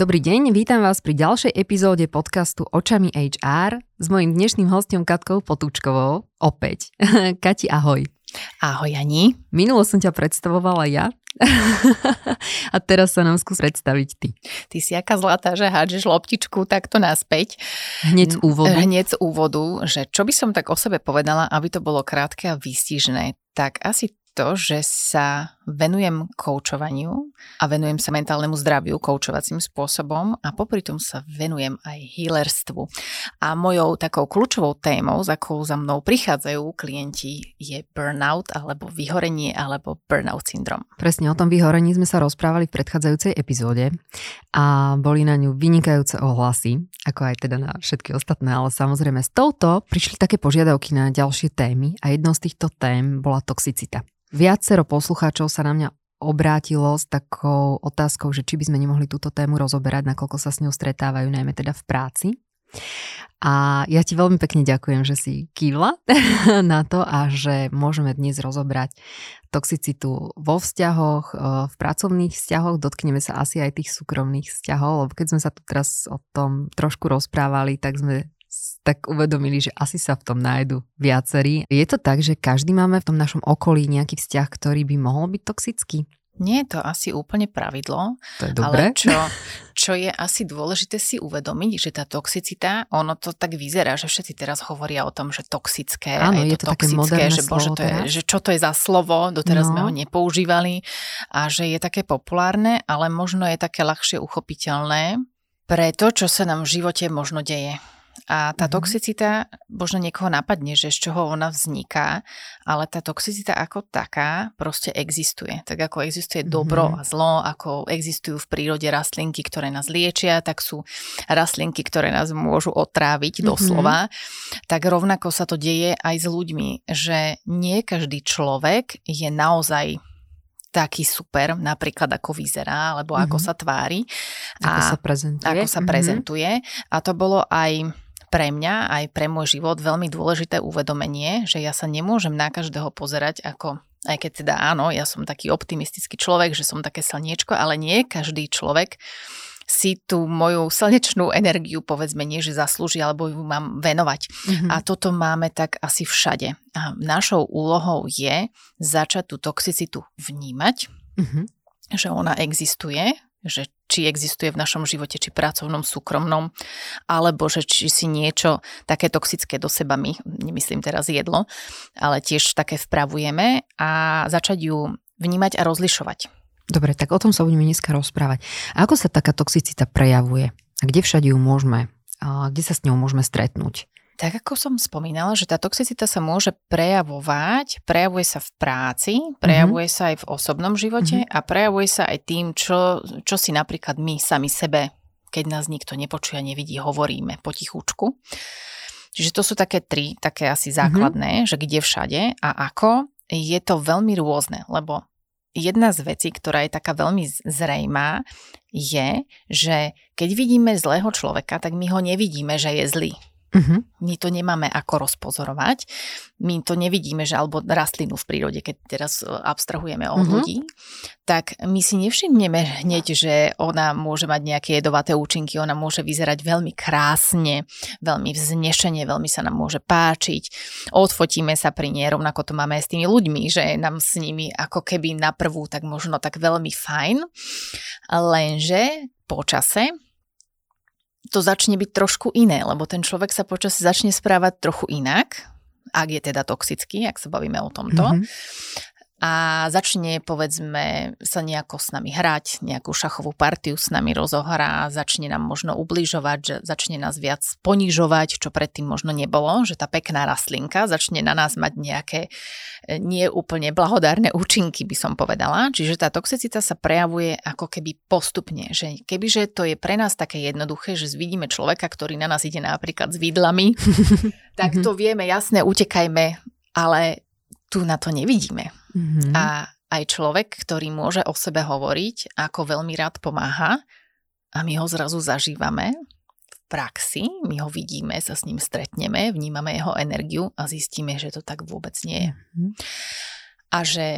Dobrý deň, vítam vás pri ďalšej epizóde podcastu Očami HR s mojím dnešným hosťom Katkou Potúčkovou. Opäť. Kati, ahoj. Ahoj, Jani. Minulo som ťa predstavovala ja. A teraz sa nám skús predstaviť ty. Ty si aká zlatá, že hádžeš loptičku takto naspäť. Hneď z úvodu, že čo by som tak o sebe povedala, aby to bolo krátke a výstižné, tak asi to, že sa venujem koučovaniu a venujem sa mentálnemu zdraviu koučovacím spôsobom a popri tom sa venujem aj healerstvu. A mojou takou kľúčovou témou, za akou za mnou prichádzajú klienti, je burnout alebo vyhorenie alebo burnout syndrom. Presne o tom vyhorení sme sa rozprávali v predchádzajúcej epizóde a boli na ňu vynikajúce ohlasy, ako aj teda na všetky ostatné, ale samozrejme s touto prišli také požiadavky na ďalšie témy a jednou z týchto tém bola toxicita. Viacero poslucháčov sa na mňa obrátilo s takou otázkou, že či by sme nemohli túto tému rozoberať, nakoľko sa s ňou stretávajú, najmä teda v práci. A ja ti veľmi pekne ďakujem, že si kývla na to a že môžeme dnes rozobrať toxicitu vo vzťahoch, v pracovných vzťahoch, dotkneme sa asi aj tých súkromných vzťahov, lebo keď sme sa tu teraz o tom trošku rozprávali, tak sme tak uvedomili, že asi sa v tom nájdu viacerí. Je to tak, že každý máme v tom našom okolí nejaký vzťah, ktorý by mohol byť toxický? Nie je to asi úplne pravidlo, to je dobré. Ale čo je asi dôležité si uvedomiť, že tá toxicita, ono to tak vyzerá, že všetci teraz hovoria o tom, že toxické, áno, je to toxické, také moderné že slovo, bože, to je, že čo to je za slovo, doteraz sme ho nepoužívali a že je také populárne, ale možno je také ľahšie uchopiteľné pre to, čo sa nám v živote možno deje. A tá toxicita, možno niekoho napadne, že z čoho ona vzniká, ale tá toxicita ako taká proste existuje. Tak ako existuje dobro a zlo, ako existujú v prírode rastlinky, ktoré nás liečia, tak sú rastlinky, ktoré nás môžu otráviť doslova. Tak rovnako sa to deje aj s ľuďmi, že nie každý človek je naozaj taký super, napríklad ako vyzerá, alebo ako sa tvári. Ako sa prezentuje. A to bolo aj pre mňa, aj pre môj život veľmi dôležité uvedomenie, že ja sa nemôžem na každého pozerať ako, aj keď teda áno, ja som taký optimistický človek, že som také slniečko, ale nie každý človek si tú moju slnečnú energiu, povedzme, nie, že zaslúži, alebo ju mám venovať. A toto máme tak asi všade. A našou úlohou je začať tú toxicitu vnímať, že ona existuje, že či existuje v našom živote, či pracovnom, súkromnom, alebo že či si niečo také toxické do seba my, nemyslím teraz jedlo, ale tiež také vpravujeme a začať ju vnímať a rozlišovať. Dobre, tak o tom sa budeme dneska rozprávať. A ako sa taká toxicita prejavuje? A kde všade ju môžeme? A kde sa s ňou môžeme stretnúť? Tak ako som spomínala, že tá toxicita sa môže prejavovať, prejavuje sa v práci, prejavuje sa aj v osobnom živote a prejavuje sa aj tým, čo si napríklad my sami sebe, keď nás nikto nepočuje, nevidí, hovoríme potichučku. Čiže to sú také tri, také asi základné, že kde všade a ako. Je to veľmi rôzne, lebo jedna z vecí, ktorá je taká veľmi zrejmá, je, že keď vidíme zlého človeka, tak my ho nevidíme, že je zlý. My to nemáme ako rozpozorovať. My to nevidíme, že alebo rastlinu v prírode, keď teraz abstrahujeme od ľudí, tak my si nevšimneme hneď, že ona môže mať nejaké jedovaté účinky, ona môže vyzerať veľmi krásne, veľmi vznešene, veľmi sa nám môže páčiť. Odfotíme sa pri nej, rovnako to máme aj s tými ľuďmi, že nám s nimi ako keby na prvú tak možno tak veľmi fajn, lenže po čase to začne byť trošku iné, lebo ten človek sa počas začne správať trochu inak, ak je teda toxický, ak sa bavíme o tomto. A začne, povedzme, sa nejako s nami hrať, nejakú šachovú partiu s nami rozohrá, začne nám možno ubližovať, že začne nás viac ponižovať, čo predtým možno nebolo, že tá pekná rastlinka začne na nás mať nejaké neúplne blahodárne účinky, by som povedala. Čiže tá toxicita sa prejavuje ako keby postupne, že kebyže to je pre nás také jednoduché, že vidíme človeka, ktorý na nás ide napríklad s vidlami, tak to vieme, jasné, utekajme, ale tu na to nevidíme. A aj človek, ktorý môže o sebe hovoriť, ako veľmi rád pomáha a my ho zrazu zažívame v praxi, my ho vidíme, sa s ním stretneme, vnímame jeho energiu a zistíme, že to tak vôbec nie je. A že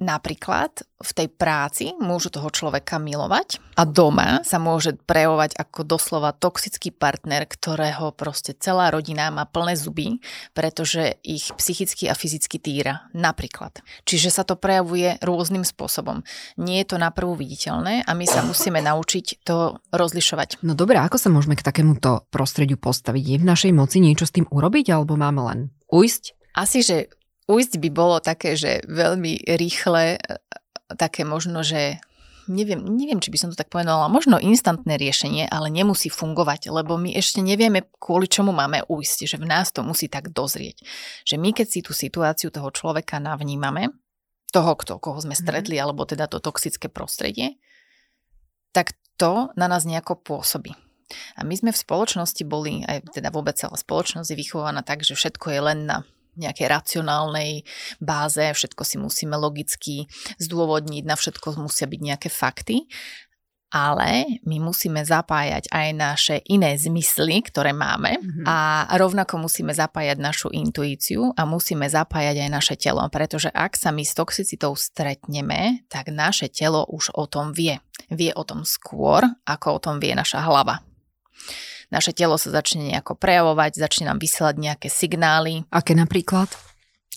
napríklad v tej práci môžu toho človeka milovať a doma sa môže prejavovať ako doslova toxický partner, ktorého proste celá rodina má plné zuby, pretože ich psychicky a fyzicky týra napríklad. Čiže sa to prejavuje rôznym spôsobom. Nie je to naprvu viditeľné a my sa musíme naučiť to rozlišovať. No dobré, ako sa môžeme k takémuto prostrediu postaviť? Je v našej moci niečo s tým urobiť alebo máme len ujsť? Asi, že ujsť by bolo také, že veľmi rýchle, také možno, že neviem, či by som to tak povedala, možno instantné riešenie, ale nemusí fungovať, lebo my ešte nevieme, kvôli čomu máme ujsť, že v nás to musí tak dozrieť. Že my, keď si tú situáciu toho človeka navnímame, toho, koho sme stretli, alebo teda to toxické prostredie, tak to na nás nejako pôsobí. A my sme v spoločnosti boli, aj teda vôbec celá spoločnosť je vychovaná tak, že všetko je len na nejakej racionálnej báze, všetko si musíme logicky zdôvodniť, na všetko musia byť nejaké fakty, ale my musíme zapájať aj naše iné zmysly, ktoré máme a rovnako musíme zapájať našu intuíciu a musíme zapájať aj naše telo, pretože ak sa my s toxicitou stretneme, tak naše telo už o tom vie. Vie o tom skôr, ako o tom vie naša hlava. Naše telo sa začne nejako prejavovať, začne nám vysielať nejaké signály. Aké napríklad?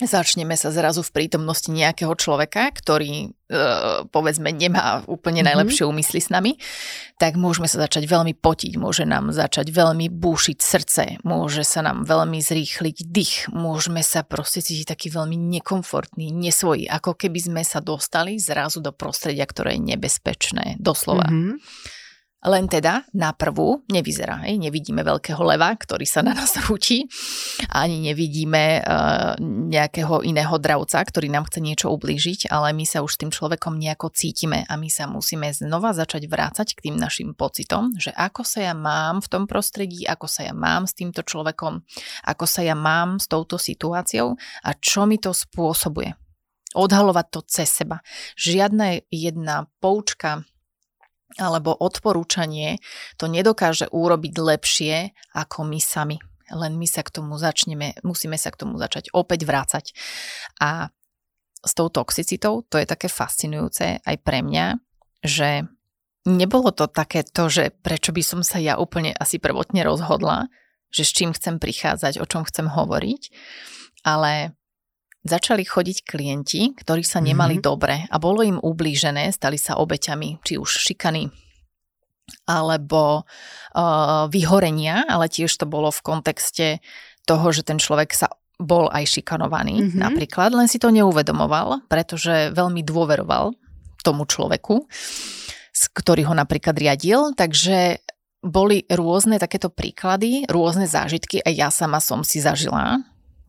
Začneme sa zrazu v prítomnosti nejakého človeka, ktorý, povedzme, nemá úplne najlepšie úmysly s nami, tak môžeme sa začať veľmi potiť, môže nám začať veľmi búšiť srdce, môže sa nám veľmi zrýchliť dých, môžeme sa proste cítiť taký veľmi nekomfortný, nesvojí, ako keby sme sa dostali zrazu do prostredia, ktoré je nebezpečné, doslova. Len teda na prvú nevyzerá. Nevidíme veľkého leva, ktorý sa na nás rúti. Ani nevidíme nejakého iného dravca, ktorý nám chce niečo ublížiť, ale my sa už s tým človekom nejako cítime a my sa musíme znova začať vrácať k tým našim pocitom, že ako sa ja mám v tom prostredí, ako sa ja mám s týmto človekom, ako sa ja mám s touto situáciou a čo mi to spôsobuje. Odhalovať to cez seba. Žiadna jedna poučka alebo odporúčanie to nedokáže urobiť lepšie ako my sami. Len my sa k tomu musíme sa k tomu začať opäť vrácať. A s tou toxicitou to je také fascinujúce aj pre mňa, že nebolo to takéto, že prečo by som sa ja úplne asi prvotne rozhodla, že s čím chcem prichádzať, o čom chcem hovoriť, ale začali chodiť klienti, ktorí sa nemali dobre a bolo im ublížené, stali sa obeťami, či už šikany alebo vyhorenia, ale tiež to bolo v kontexte toho, že ten človek sa bol aj šikanovaný napríklad, len si to neuvedomoval, pretože veľmi dôveroval tomu človeku, z ktorého ho napríklad riadil, takže boli rôzne takéto príklady, rôzne zážitky a ja sama som si zažila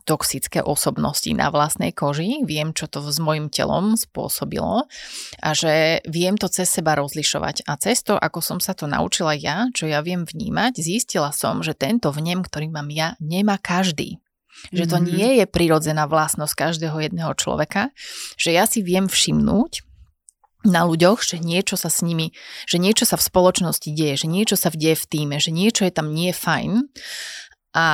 toxické osobnosti na vlastnej koži, viem, čo to s mojim telom spôsobilo a že viem to cez seba rozlišovať. A cez to, ako som sa to naučila ja, čo ja viem vnímať, zistila som, že tento vnem, ktorý mám ja, nemá každý. Že to nie je prirodzená vlastnosť každého jedného človeka, že ja si viem všimnúť na ľuďoch, že niečo sa s nimi, že niečo sa v spoločnosti deje, že niečo sa deje v tíme, že niečo je tam nie fajn a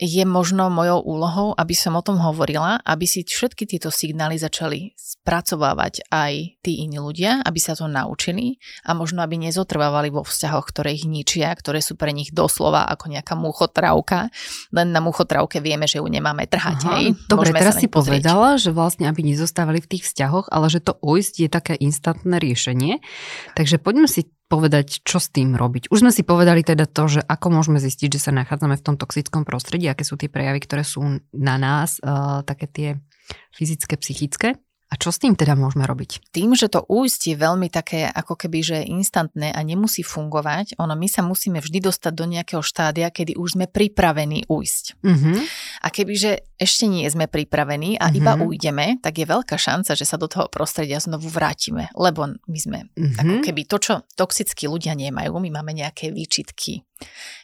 je možno mojou úlohou, aby som o tom hovorila, aby si všetky tieto signály začali spracovávať aj tí iní ľudia, aby sa to naučili a možno, aby nezotrvávali vo vzťahoch, ktoré ich ničia, ktoré sú pre nich doslova ako nejaká muchotrávka. Len na muchotrávke vieme, že ju nemáme trhať. Dobre, teraz si povedala, že vlastne, aby nezostávali v tých vzťahoch, ale že to ujsť je také instantné riešenie. Takže poďme si povedať, čo s tým robiť. Už sme si povedali teda to, že ako môžeme zistiť, že sa nachádzame v tom toxickom prostredí, aké sú tie prejavy, ktoré sú na nás, také tie fyzické, psychické. A čo s tým teda môžeme robiť? Tým, že to újsť je veľmi také ako keby, že instantné a nemusí fungovať, my sa musíme vždy dostať do nejakého štádia, kedy už sme pripravení újsť. A kebyže ešte nie sme pripravení a iba ujdeme, tak je veľká šanca, že sa do toho prostredia znovu vrátime, lebo my sme ako keby to, čo toxickí ľudia nemajú, my máme nejaké výčitky.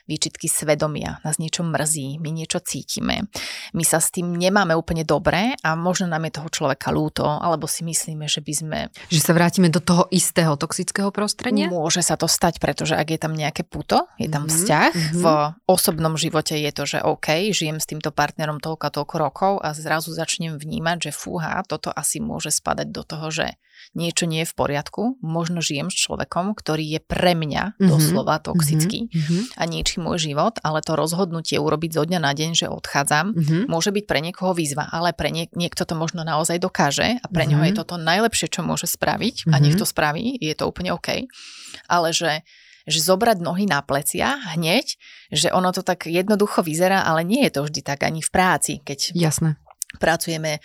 Výčitky svedomia, nás niečo mrzí, my niečo cítime, my sa s tým nemáme úplne dobre a možno nám je toho človeka ľúto, alebo si myslíme, že by sme... Že sa vrátime do toho istého toxického prostredia? Môže sa to stať, pretože ak je tam nejaké puto, je tam vzťah, v osobnom živote je to, že OK, žijem s týmto partnerom toľko a toľko niekoľko rokov a zrazu začnem vnímať, že fúha, toto asi môže spadať do toho, že niečo nie je v poriadku, možno žijem s človekom, ktorý je pre mňa doslova toxický a ničí môj život, ale to rozhodnutie urobiť zo dňa na deň, že odchádzam, môže byť pre niekoho výzva, ale pre niekto to možno naozaj dokáže a pre neho je toto najlepšie, čo môže spraviť a nech to spraví, je to úplne OK. Ale že zobrať nohy na plecia hneď, že ono to tak jednoducho vyzerá, ale nie je to vždy tak ani v práci, keď pracujeme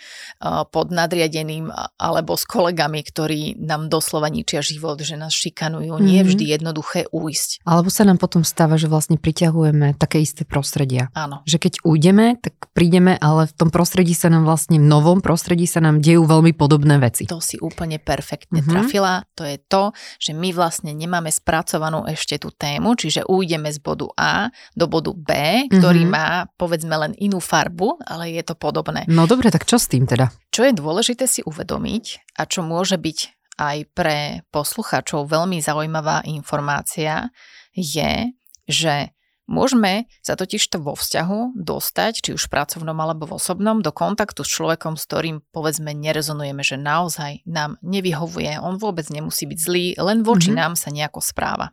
pod nadriadeným alebo s kolegami, ktorí nám doslova ničia život, že nás šikanujú, nie je vždy jednoduché ujsť. Alebo sa nám potom stáva, že vlastne priťahujeme také isté prostredia. Áno. Že keď ujdeme, tak prídeme, ale v tom prostredí sa nám vlastne, v novom prostredí sa nám dejú veľmi podobné veci. To si úplne perfektne trafila. To je to, že my vlastne nemáme spracovanú ešte tú tému, čiže ujdeme z bodu A do bodu B, ktorý má povedzme len inú farbu, ale je to podobné. No dobre, tak čo s tým teda? Čo je dôležité si uvedomiť a čo môže byť aj pre poslucháčov veľmi zaujímavá informácia je, že môžeme sa totižto vo vzťahu dostať, či už v pracovnom alebo v osobnom, do kontaktu s človekom, s ktorým povedzme nerezonujeme, že naozaj nám nevyhovuje, on vôbec nemusí byť zlý, len voči nám sa nejako správa.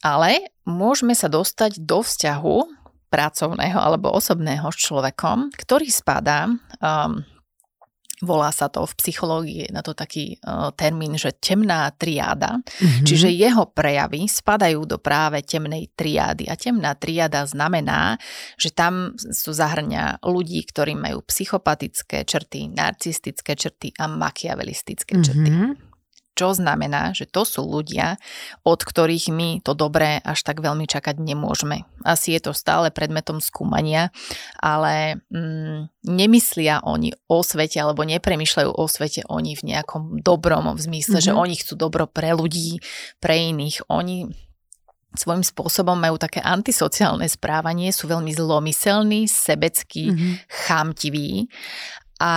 Ale môžeme sa dostať do vzťahu pracovného alebo osobného s človekom, ktorý spadá, volá sa to v psychológii na to taký termín, že temná triáda, čiže jeho prejavy spadajú do práve temnej triády a temná triáda znamená, že tam sú zahrňa ľudí, ktorí majú psychopatické črty, narcistické črty a machiavelistické črty. Čo znamená, že to sú ľudia, od ktorých my to dobré až tak veľmi čakať nemôžeme. Asi je to stále predmetom skúmania, ale nemyslia oni o svete alebo nepremýšľajú o svete oni v nejakom dobrom, v zmysle, že oni chcú dobro pre ľudí, pre iných. Oni svojím spôsobom majú také antisociálne správanie, sú veľmi zlomyselní, sebeckí, chamtiví a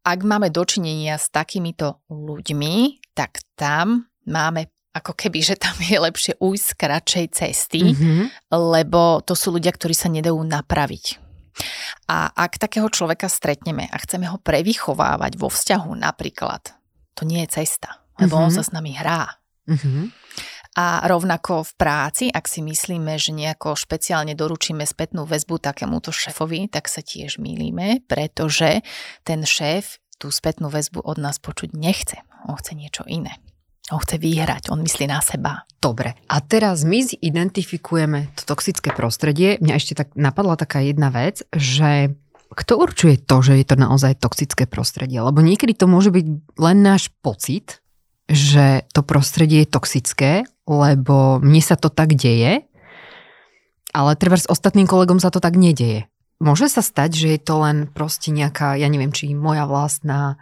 ak máme dočinenia s takýmito ľuďmi, tak tam máme ako keby, že tam je lepšie ujsť z kratšej cesty, lebo to sú ľudia, ktorí sa nedajú napraviť. A ak takého človeka stretneme a chceme ho prevychovávať vo vzťahu napríklad, to nie je cesta, lebo on sa s nami hrá. A rovnako v práci, ak si myslíme, že nejako špeciálne doručíme spätnú väzbu takémuto šéfovi, tak sa tiež mýlime, pretože ten šéf tú spätnú väzbu od nás počuť nechce. On chce niečo iné. On chce vyhrať, on myslí na seba. Dobre, a teraz my identifikujeme to toxické prostredie. Mňa ešte tak napadla taká jedna vec, že kto určuje to, že je to naozaj toxické prostredie? Lebo niekedy to môže byť len náš pocit, že to prostredie je toxické, lebo mne sa to tak deje, ale treba s ostatným kolegom sa to tak nedeje. Môže sa stať, že je to len proste nejaká, ja neviem, či moja vlastná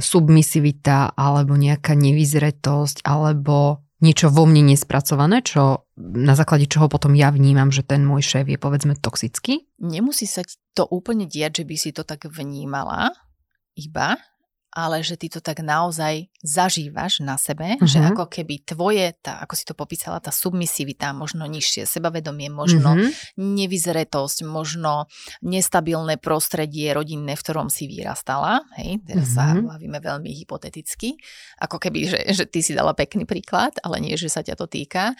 submisivita, alebo nejaká nevyzretosť, alebo niečo vo mne nespracované, čo na základe čoho potom ja vnímam, že ten môj šéf je povedzme toxický? Nemusí sa to úplne diať, že by si to tak vnímala, iba ale že ty to tak naozaj zažívaš na sebe, že ako keby tvoje, tá, ako si to popísala, tá submisivita, možno nižšie sebavedomie, možno nevyzretosť, možno nestabilné prostredie rodinné, v ktorom si vyrastala, hej, teraz sa bavíme veľmi hypoteticky, ako keby, že ty si dala pekný príklad, ale nie, že sa ťa to týka,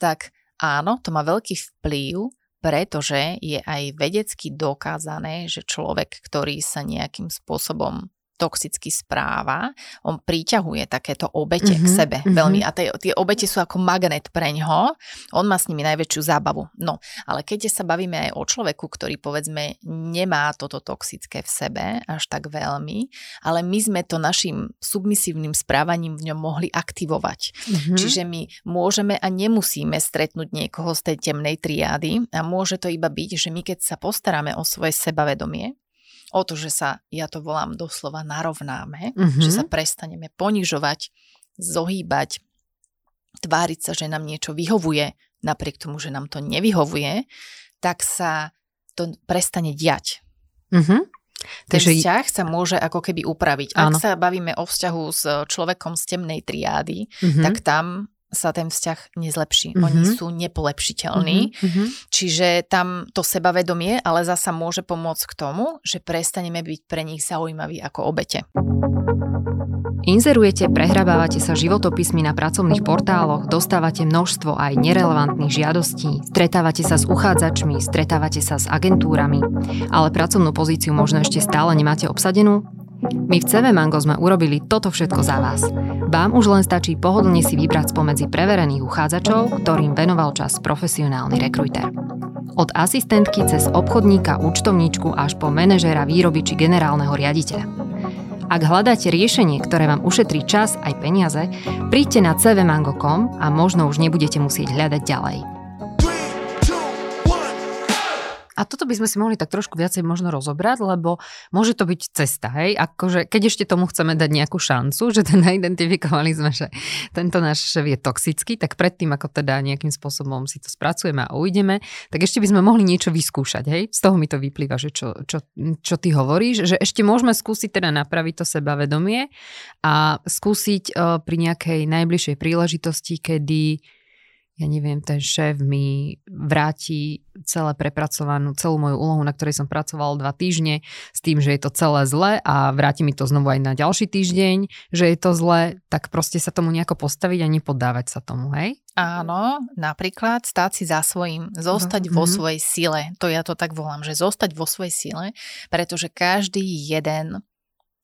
tak áno, to má veľký vplyv, pretože je aj vedecky dokázané, že človek, ktorý sa nejakým spôsobom toxicky správa, on priťahuje takéto obete k sebe veľmi. A tie obete sú ako magnet pre ňoho. On má s nimi najväčšiu zábavu. No, ale keď sa bavíme aj o človeku, ktorý povedzme nemá toto toxické v sebe až tak veľmi, ale my sme to našim submisívnym správaním v ňom mohli aktivovať. Čiže my môžeme a nemusíme stretnúť niekoho z tej temnej triády a môže to iba byť, že my keď sa postaráme o svoje sebavedomie, o to, že sa, ja to volám doslova, narovnáme, že sa prestaneme ponižovať, zohýbať, tváriť sa, že nám niečo vyhovuje, napriek tomu, že nám to nevyhovuje, tak sa to prestane diať. Ten vzťah sa môže ako keby upraviť. Áno. Ak sa bavíme o vzťahu s človekom z temnej triády, tak tam sa ten vzťah nezlepší. Mm-hmm. Oni sú nepolepšiteľní. Mm-hmm. Čiže tam to sebavedomie, ale zasa môže pomôcť k tomu, že prestaneme byť pre nich zaujímaví ako obete. Inzerujete, prehrabávate sa životopismi na pracovných portáloch, dostávate množstvo aj nerelevantných žiadostí, stretávate sa s uchádzačmi, stretávate sa s agentúrami, ale pracovnú pozíciu možno ešte stále nemáte obsadenú? My v CV Mango sme urobili toto všetko za vás. Vám už len stačí pohodlne si vybrať spomedzi preverených uchádzačov, ktorým venoval čas profesionálny rekrúter. Od asistentky cez obchodníka, účtovníčku až po manažéra výroby či generálneho riaditeľa. Ak hľadáte riešenie, ktoré vám ušetrí čas aj peniaze, príďte na cvmango.com a možno už nebudete musieť hľadať ďalej. A toto by sme si mohli tak trošku viacej možno rozobrať, lebo môže to byť cesta, hej? Akože, keď ešte tomu chceme dať nejakú šancu, že teda identifikovali sme, že tento náš šéf je toxický, tak predtým, ako teda nejakým spôsobom si to spracujeme a ujdeme, tak ešte by sme mohli niečo vyskúšať, hej? Z toho mi to vyplýva, že čo ty hovoríš, že ešte môžeme skúsiť teda napraviť to sebavedomie a skúsiť pri nejakej najbližšej príležitosti, kedy ten šéf mi vráti celú moju úlohu, na ktorej som pracoval 2 týždne, s tým, že je to celé zle a vráti mi to znovu aj na ďalší týždeň, že je to zle, tak proste sa tomu nejako postaviť a nepodávať sa tomu, hej? Áno, napríklad stáť si za svojím, zostať vo svojej sile, to ja to tak volám, že zostať vo svojej sile, pretože každý jeden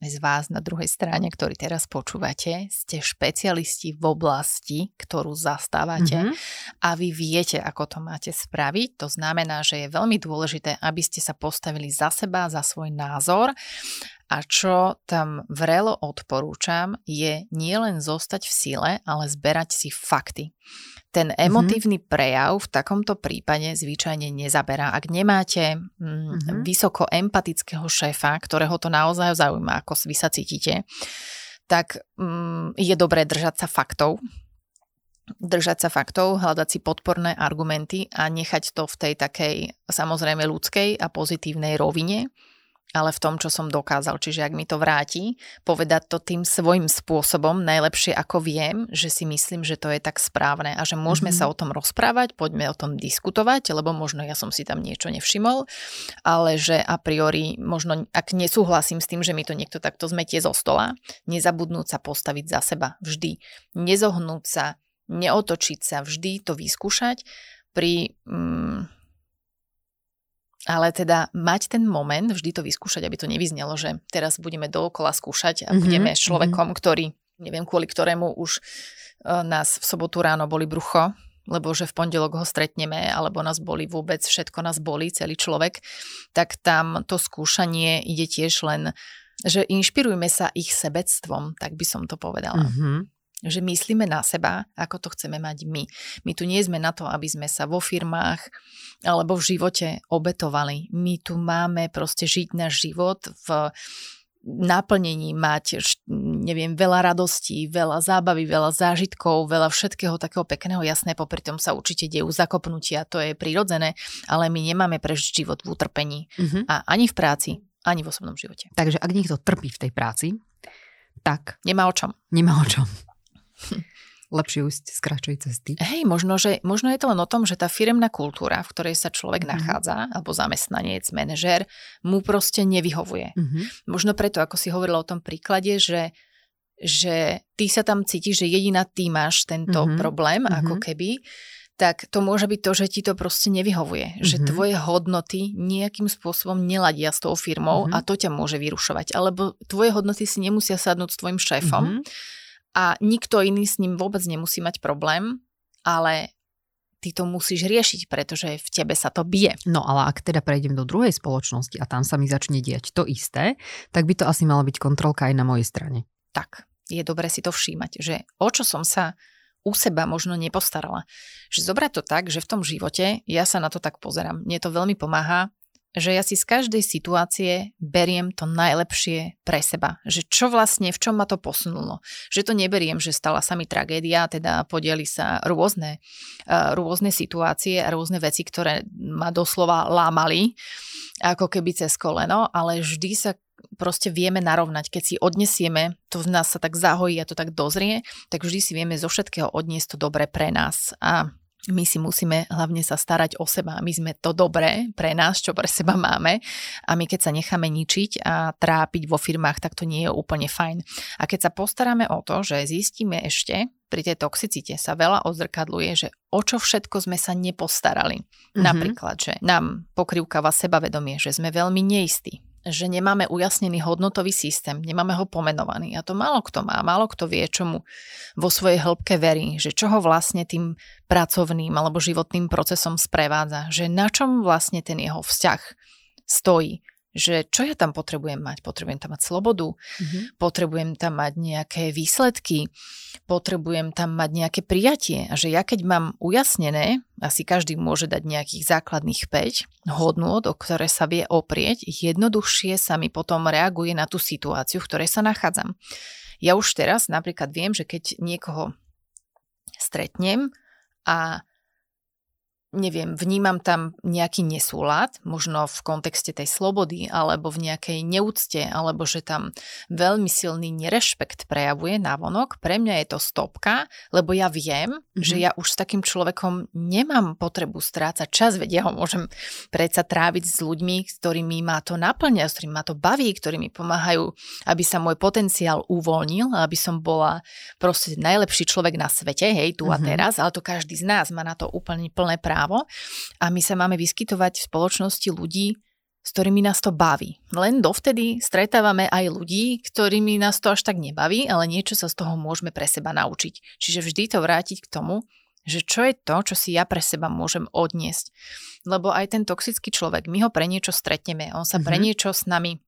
z vás na druhej strane, ktorý teraz počúvate, ste špecialisti v oblasti, ktorú zastávate a vy viete, ako to máte spraviť. To znamená, že je veľmi dôležité, aby ste sa postavili za seba, za svoj názor. A čo tam vrelo odporúčam, je nielen zostať v sile, ale zberať si fakty. Ten emotívny prejav v takomto prípade zvyčajne nezaberá. Ak nemáte vysoko empatického šéfa, ktorého to naozaj zaujíma, ako vy sa cítite, tak je dobré držať sa faktov, hľadať si podporné argumenty a nechať to v tej takej samozrejme ľudskej a pozitívnej rovine, ale v tom, čo som dokázal. Čiže ak mi to vráti, povedať to tým svojím spôsobom, najlepšie ako viem, že si myslím, že to je tak správne a že môžeme sa o tom rozprávať, poďme o tom diskutovať, lebo možno ja som si tam niečo nevšimol, ale že a priori, možno ak nesúhlasím s tým, že mi to niekto takto zmetie zo stola, nezabudnúť sa postaviť za seba vždy. Nezohnúť sa, neotočiť sa, vždy to vyskúšať ale teda mať ten moment, vždy to vyskúšať, aby to nevyznelo, že teraz budeme dookola skúšať a budeme človekom, ktorý, neviem kvôli ktorému už nás v sobotu ráno boli brucho, lebo že v pondelok ho stretneme, alebo nás boli vôbec, všetko nás boli, celý človek, tak tam to skúšanie ide tiež len, že inšpirujme sa ich sebectvom, tak by som to povedala. Že myslíme na seba, ako to chceme mať my. My tu nie sme na to, aby sme sa vo firmách alebo v živote obetovali. My tu máme proste žiť náš život v naplnení, mať veľa radostí, veľa zábavy, veľa zážitkov, veľa všetkého takého pekného, jasné, popri tom sa určite dejú zakopnutia, to je prirodzené, ale my nemáme prežiť život v utrpení a ani v práci, ani v osobnom živote. Takže ak niekto trpí v tej práci, tak nemá o čom. Lepšie ujsť z kratšej cesty. Hej, možno je to len o tom, že tá firemná kultúra, v ktorej sa človek nachádza, alebo zamestnanec, manažér, mu proste nevyhovuje. Možno preto, ako si hovorila o tom príklade, že ty sa tam cítiš, že jediná ty máš tento problém, ako keby, tak to môže byť to, že ti to proste nevyhovuje. Že tvoje hodnoty nejakým spôsobom neladia s tou firmou a to ťa môže vyrušovať. Alebo tvoje hodnoty si nemusia sadnúť s tvojim šéfom, a nikto iný s ním vôbec nemusí mať problém, ale ty to musíš riešiť, pretože v tebe sa to bije. No ale ak teda prejdem do druhej spoločnosti a tam sa mi začne diať to isté, tak by to asi mala byť kontrolka aj na mojej strane. Tak, je dobre si to všímať, že o čo som sa u seba možno nepostarala. Že zobrať to tak, že v tom živote ja sa na to tak pozerám. Mne to veľmi pomáha, že ja si z každej situácie beriem to najlepšie pre seba. Že čo vlastne, v čom ma to posunulo. Že to neberiem, že stala sa mi tragédia, teda podeli sa rôzne situácie a rôzne veci, ktoré ma doslova lámali, ako keby cez koleno, ale vždy sa proste vieme narovnať, keď si odnesieme, to v nás sa tak zahojí a to tak dozrie, tak vždy si vieme zo všetkého odniesť to dobré pre nás. A my si musíme hlavne sa starať o seba. My sme to dobré pre nás, čo pre seba máme. A my keď sa necháme ničiť a trápiť vo firmách, tak to nie je úplne fajn. A keď sa postaráme o to, že zistíme ešte, pri tej toxicite sa veľa odzrkadluje, že o čo všetko sme sa nepostarali. Mm-hmm. Napríklad, že nám pokrývkava sebavedomie, že sme veľmi neistí, že nemáme ujasnený hodnotový systém, nemáme ho pomenovaný. A to málo kto má, málo kto vie, čomu vo svojej hĺbke verí, že čo ho vlastne tým pracovným alebo životným procesom sprevádza, že na čom vlastne ten jeho vzťah stojí. Že čo ja tam potrebujem mať? Potrebujem tam mať slobodu, potrebujem tam mať nejaké výsledky, potrebujem tam mať nejaké prijatie. A že ja keď mám ujasnené, asi každý môže dať nejakých základných 5 hodnôt, o ktoré sa vie oprieť, jednoduchšie sa mi potom reaguje na tú situáciu, v ktorej sa nachádzam. Ja už teraz napríklad viem, že keď niekoho stretnem a neviem, vnímam tam nejaký nesúlad, možno v kontexte tej slobody, alebo v nejakej neúcte, alebo že tam veľmi silný nerešpekt prejavuje navonok, pre mňa je to stopka, lebo ja viem, že ja už s takým človekom nemám potrebu strácať čas, veď ja ho môžem predsa tráviť s ľuďmi, ktorými ma to naplňa, s ktorými ma to baví, ktorí mi pomáhajú, aby sa môj potenciál uvoľnil, aby som bola proste najlepší človek na svete, hej, tu a teraz, ale to každý z nás má na to úplne plné právo. A my sa máme vyskytovať v spoločnosti ľudí, s ktorými nás to baví. Len dovtedy stretávame aj ľudí, ktorými nás to až tak nebaví, ale niečo sa z toho môžeme pre seba naučiť. Čiže vždy to vrátiť k tomu, že čo je to, čo si ja pre seba môžem odniesť. Lebo aj ten toxický človek, my ho pre niečo stretneme, on sa pre niečo s nami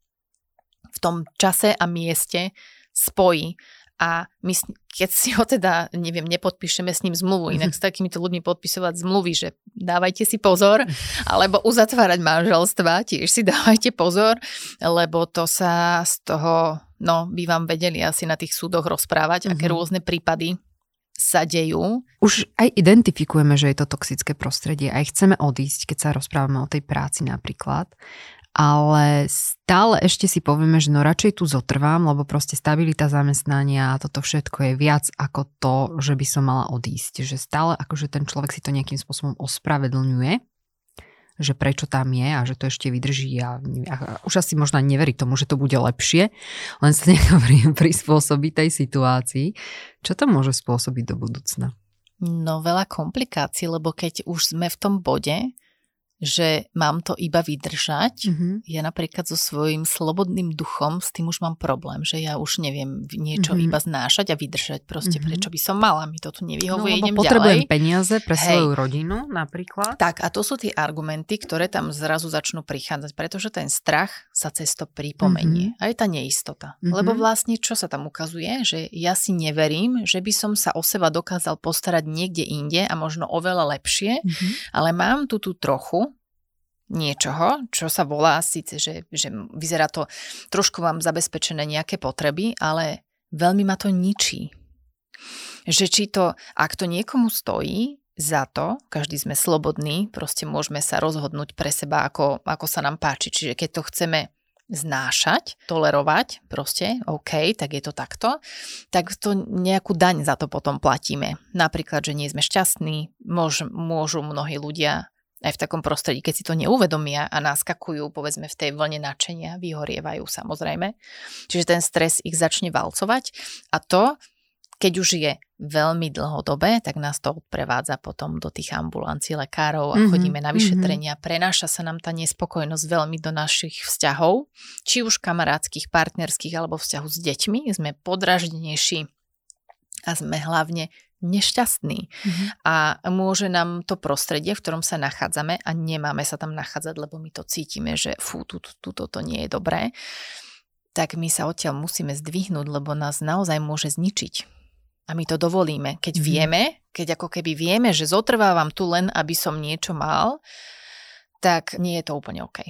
v tom čase a mieste spojí. A my, keď si ho teda, neviem, nepodpíšeme s ním zmluvu, inak s takýmito ľuďmi podpisovať zmluvy, že dávajte si pozor, alebo uzatvárať manželstva, tiež si dávajte pozor, lebo to sa z toho, no, by vám vedeli asi na tých súdoch rozprávať, aké rôzne prípady sa dejú. Už aj identifikujeme, že je to toxické prostredie, aj chceme odísť, keď sa rozprávame o tej práci napríklad. Ale stále ešte si povieme, že no radšej tu zotrvám, lebo proste stabilita zamestnania a toto všetko je viac ako to, že by som mala odísť. Že stále akože ten človek si to nejakým spôsobom ospravedlňuje, že prečo tam je a že to ešte vydrží a už asi možno neverí tomu, že to bude lepšie, len sa nechám prispôsobiť tej situácii. Čo to môže spôsobiť do budúcna? No veľa komplikácií, lebo keď už sme v tom bode, že mám to iba vydržať. Ja napríklad so svojím slobodným duchom, s tým už mám problém, že ja už neviem niečo iba znášať a vydržať. Proste prečo by som mala? Mi to tu nevyhovuje, idem ďalej. No, lebo potrebujem peniaze pre svoju rodinu napríklad. Tak, a to sú tie argumenty, ktoré tam zrazu začnú prichádzať, pretože ten strach sa cez to pripomenie. Aj tá neistota. Lebo vlastne, čo sa tam ukazuje? Že ja si neverím, že by som sa o seba dokázal postarať niekde inde a možno oveľa lepšie, ale mám tu trochu niečoho, čo sa volá síce, že vyzerá to trošku vám zabezpečené nejaké potreby, ale veľmi ma to ničí. Že či to, ak to niekomu stojí za to, každý sme slobodní, proste môžeme sa rozhodnúť pre seba, ako sa nám páči. Čiže keď to chceme znášať, tolerovať, proste, OK, tak je to takto, tak to nejakú daň za to potom platíme. Napríklad, že nie sme šťastní, môžu mnohí ľudia aj v takom prostredí, keď si to neuvedomia a naskakujú, povedzme, v tej vlne nadšenia, vyhorievajú samozrejme. Čiže ten stres ich začne valcovať a to, keď už je veľmi dlhodobé, tak nás to odprevádza potom do tých ambulancií lekárov a chodíme na vyšetrenia. Prenáša sa nám tá nespokojnosť veľmi do našich vzťahov, či už kamarátskych, partnerských alebo vzťahu s deťmi. Sme podraždenejší a sme hlavne nešťastný. A môže nám to prostredie, v ktorom sa nachádzame a nemáme sa tam nachádzať, lebo my to cítime, že fú, to nie je dobré, tak my sa odtiaľ musíme zdvihnúť, lebo nás naozaj môže zničiť. A my to dovolíme. Keď vieme, keď ako keby vieme, že zotrvávam tu len, aby som niečo mal, tak nie je to úplne OK.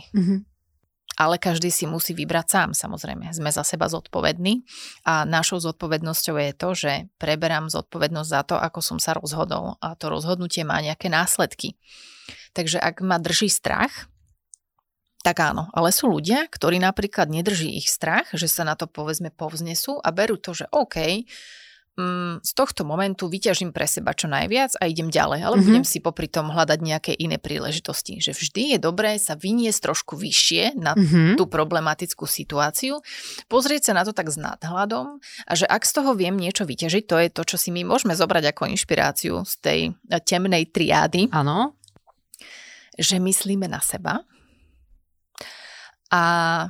Ale každý si musí vybrať sám, samozrejme. Sme za seba zodpovední a našou zodpovednosťou je to, že preberám zodpovednosť za to, ako som sa rozhodol a to rozhodnutie má nejaké následky. Takže ak ma drží strach tak áno, ale sú ľudia, ktorí napríklad nedrží ich strach, že sa na to povedzme povznesú a berú to, že OK, z tohto momentu vyťažím pre seba čo najviac a idem ďalej, ale budem si popri tom hľadať nejaké iné príležitosti. Že vždy je dobré sa vyniesť trošku vyššie na tú problematickú situáciu, pozrieť sa na to tak s nadhľadom a že ak z toho viem niečo vyťažiť, to je to, čo si my môžeme zobrať ako inšpiráciu z tej temnej triády. Áno. Že myslíme na seba. A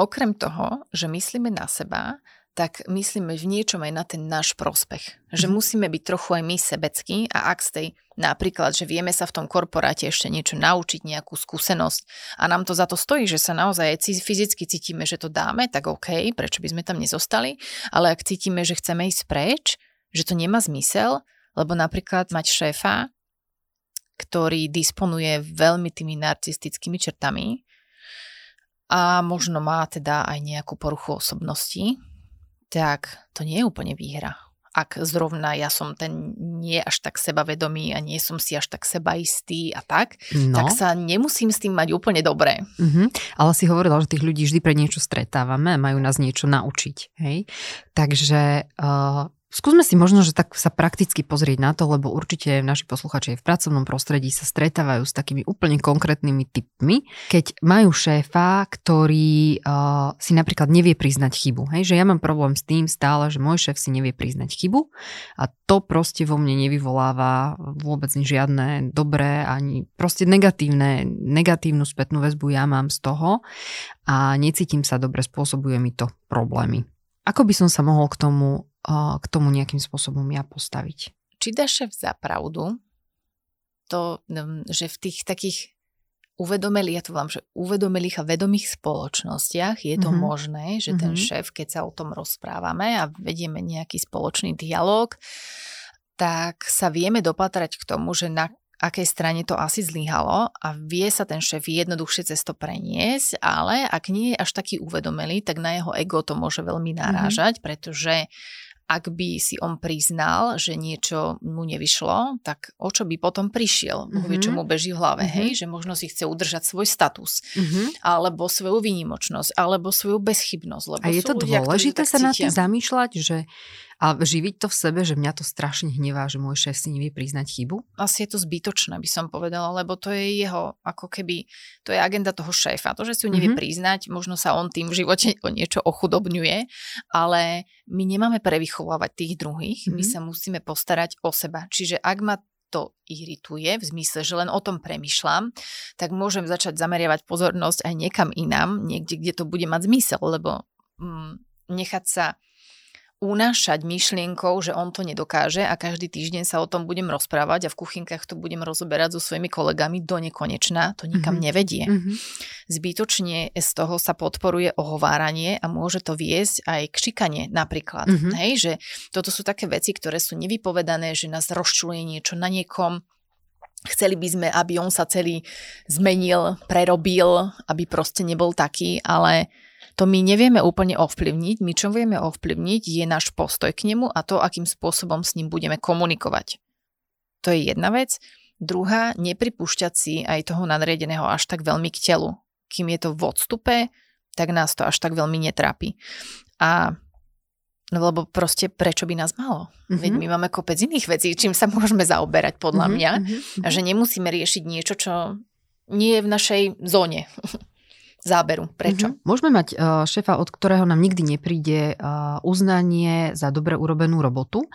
okrem toho, že myslíme na seba, tak myslíme v niečom aj na ten náš prospech. Že musíme byť trochu aj my sebeckí a ak z tej, napríklad, že vieme sa v tom korporáte ešte niečo naučiť, nejakú skúsenosť a nám to za to stojí, že sa naozaj fyzicky cítime, že to dáme, tak OK, prečo by sme tam nezostali, ale ak cítime, že chceme ísť preč, že to nemá zmysel, lebo napríklad mať šéfa, ktorý disponuje veľmi tými narcistickými črtami a možno má teda aj nejakú poruchu osobnosti, tak to nie je úplne výhra. Ak zrovna ja som ten nie až tak sebavedomý a nie som si až tak sebaistý a tak, tak sa nemusím s tým mať úplne dobré. Ale si hovorila, že tých ľudí vždy pre niečo stretávame, majú nás niečo naučiť. Hej? Takže... Skúsme si možno, že tak sa prakticky pozrieť na to, lebo určite naši posluchači v pracovnom prostredí sa stretávajú s takými úplne konkrétnymi tipmi, keď majú šéfa, ktorý si napríklad nevie priznať chybu. Hej? Že ja mám problém s tým stále, že môj šéf si nevie priznať chybu a to proste vo mne nevyvoláva vôbec nič žiadne dobré, ani proste negatívnu spätnú väzbu ja mám z toho a necítim sa dobre, spôsobuje mi to problémy. Ako by som sa mohol k tomu nejakým spôsobom ja postaviť. Či dá šéf za pravdu, to, že v tých takých uvedomelých a vedomých spoločnostiach je to možné, že ten šéf, keď sa o tom rozprávame a vedieme nejaký spoločný dialog, tak sa vieme dopatrať k tomu, že na akej strane to asi zlyhalo a vie sa ten šéf jednoduchšie cez to preniesť, ale ak nie je až taký uvedomelý, tak na jeho ego to môže veľmi narážať, pretože ak by si on priznal, že niečo mu nevyšlo, tak o čo by potom prišiel? Vie, čo mu beží v hlave, hej? Že možno si chce udržať svoj status, alebo svoju výnimočnosť, alebo svoju bezchybnosť. Lebo a je to ľudia, dôležité sa nad tým zamýšľať, že a živiť to v sebe, že mňa to strašne hnevá, že môj šéf si nevie priznať chybu? Asi je to zbytočné, by som povedala, lebo to je jeho, ako keby, to je agenda toho šéfa. To, že si ju nevie priznať, možno sa on tým v živote o niečo ochudobňuje, ale my nemáme prevychovávať tých druhých, my sa musíme postarať o seba. Čiže ak ma to irituje, v zmysle, že len o tom premyšľam, tak môžem začať zameriavať pozornosť aj niekam inám, niekde, kde to bude mať zmysel, lebo nechať sa unášať myšlienkou, že on to nedokáže a každý týždeň sa o tom budem rozprávať a v kuchynkách to budem rozoberať so svojimi kolegami do nekonečna, to nikam nevedie. Zbytočne z toho sa podporuje ohováranie a môže to viesť aj k šikane napríklad. Hej, že toto sú také veci, ktoré sú nevypovedané, že nás rozčuluje niečo na niekom. Chceli by sme, aby on sa celý zmenil, prerobil, aby proste nebol taký, ale to my nevieme úplne ovplyvniť. My čo vieme ovplyvniť je náš postoj k nemu a to, akým spôsobom s ním budeme komunikovať. To je jedna vec. Druhá, nepripúšťať si aj toho nadriadeného až tak veľmi k telu. Kým je to v odstupe, tak nás to až tak veľmi netrápi. A lebo proste prečo by nás malo? Veď my máme kopec iných vecí, čím sa môžeme zaoberať podľa mňa. A že nemusíme riešiť niečo, čo nie je v našej zóne záberu. Prečo? Môžeme mať šéfa, od ktorého nám nikdy nepríde uznanie za dobre urobenú robotu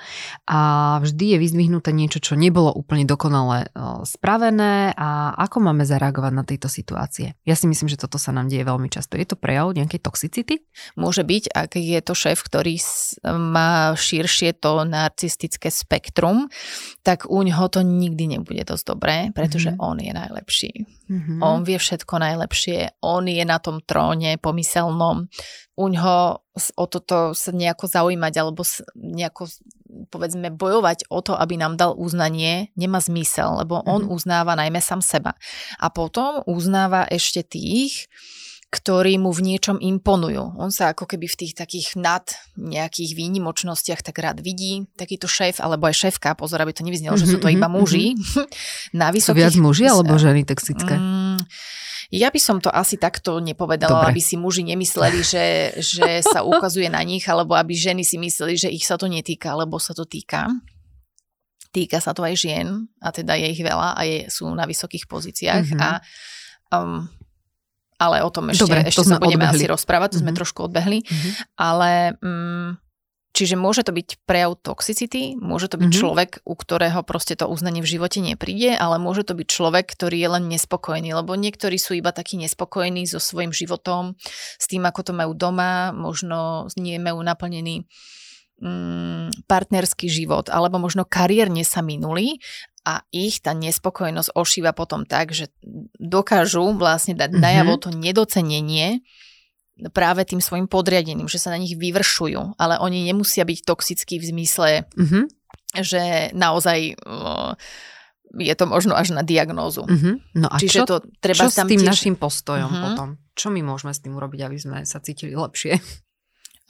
a vždy je vyzdvihnuté niečo, čo nebolo úplne dokonale spravené a ako máme zareagovať na tejto situácie? Ja si myslím, že toto sa nám deje veľmi často. Je to prejav nejakej toxicity? Môže byť, ak je to šéf, ktorý má širšie to narcistické spektrum, tak u ňoho to nikdy nebude dosť dobré, pretože on je najlepší. On vie všetko najlepšie, on je na tom tróne pomyselnom, uňho o toto sa nejako zaujímať alebo nejako povedzme bojovať o to, aby nám dal uznanie, nemá zmysel, lebo on uznáva najmä sám seba. A potom uznáva ešte tých, ktorí mu v niečom imponujú. On sa ako keby v tých takých nad nejakých výnimočnostiach tak rád vidí, takýto šéf, alebo aj šéfka, pozor, aby to nevyznelo, že sú to iba muži. Na vysokých... Sú viac muži alebo ženy toxické? Ja by som to asi takto nepovedala, dobre, aby si muži nemysleli, že sa ukazuje na nich, alebo aby ženy si mysleli, že ich sa to netýka, lebo sa to týka. Týka sa to aj žien, a teda je ich veľa a sú na vysokých pozíciách. Mm-hmm. Ale o tom ešte sa budeme asi rozprávať, to sme trošku odbehli. Mm-hmm. Ale... čiže môže to byť prejav toxicity, môže to byť človek, u ktorého proste to uznanie v živote nepríde, ale môže to byť človek, ktorý je len nespokojný, lebo niektorí sú iba takí nespokojní so svojím životom, s tým, ako to majú doma, možno nie majú naplnený partnerský život, alebo možno kariérne sa minuli a ich tá nespokojnosť ošíva potom tak, že dokážu vlastne dať najavo to nedocenenie práve tým svojim podriadeným, že sa na nich vyvršujú, ale oni nemusia byť toxickí v zmysle, že naozaj je to možno až na diagnózu. No a čiže to treba čo tam s tým našim postojom potom? Čo my môžeme s tým urobiť, aby sme sa cítili lepšie?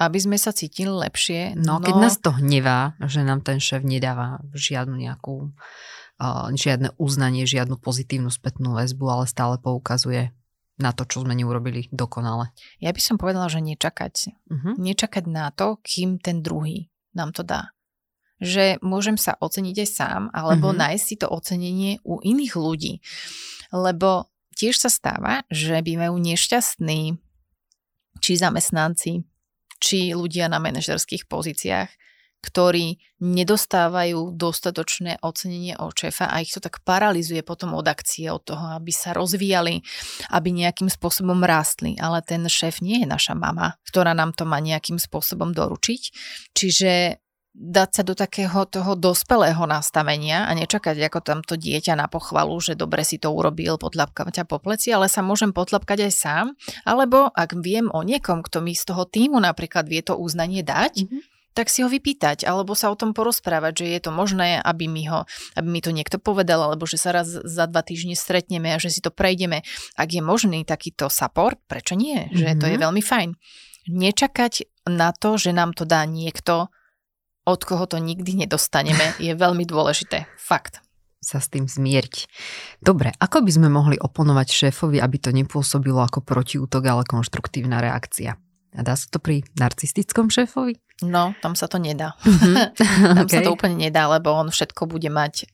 Aby sme sa cítili lepšie? No, keď nás to hnevá, že nám ten šéf nedáva žiadnu nejakú, žiadne uznanie, žiadnu pozitívnu spätnú väzbu, ale stále poukazuje na to, čo sme neurobili dokonale. Ja by som povedala, že nečakať. Nečakať na to, kým ten druhý nám to dá. Že môžem sa oceniť aj sám, alebo nájsť si to ocenenie u iných ľudí. Lebo tiež sa stáva, že bývajú nešťastní či zamestnanci, či ľudia na manažerských pozíciách, ktorí nedostávajú dostatočné ocenenie od šéfa a ich to tak paralizuje potom od akcie, od toho, aby sa rozvíjali, aby nejakým spôsobom rástli. Ale ten šéf nie je naša mama, ktorá nám to má nejakým spôsobom doručiť. Čiže dať sa do takého toho dospelého nastavenia a nečakať ako tamto dieťa na pochvalu, že dobre si to urobil, potlapkám ťa po pleci, ale sa môžem potlapkať aj sám. Alebo ak viem o niekom, kto mi z toho tímu napríklad vie to uznanie dať, tak si ho vypýtať, alebo sa o tom porozprávať, že je to možné, aby mi to niekto povedal, alebo že sa raz za 2 týždne stretneme a že si to prejdeme. Ak je možný takýto support, prečo nie? Že to je veľmi fajn. Nečakať na to, že nám to dá niekto, od koho to nikdy nedostaneme, je veľmi dôležité. Fakt. Sa s tým zmieriť. Dobre, ako by sme mohli oponovať šéfovi, aby to nepôsobilo ako protiútok, ale konštruktívna reakcia? A dá sa to pri narcistickom šéfovi? No, tam sa to nedá. Tam sa to úplne nedá, lebo on všetko bude mať,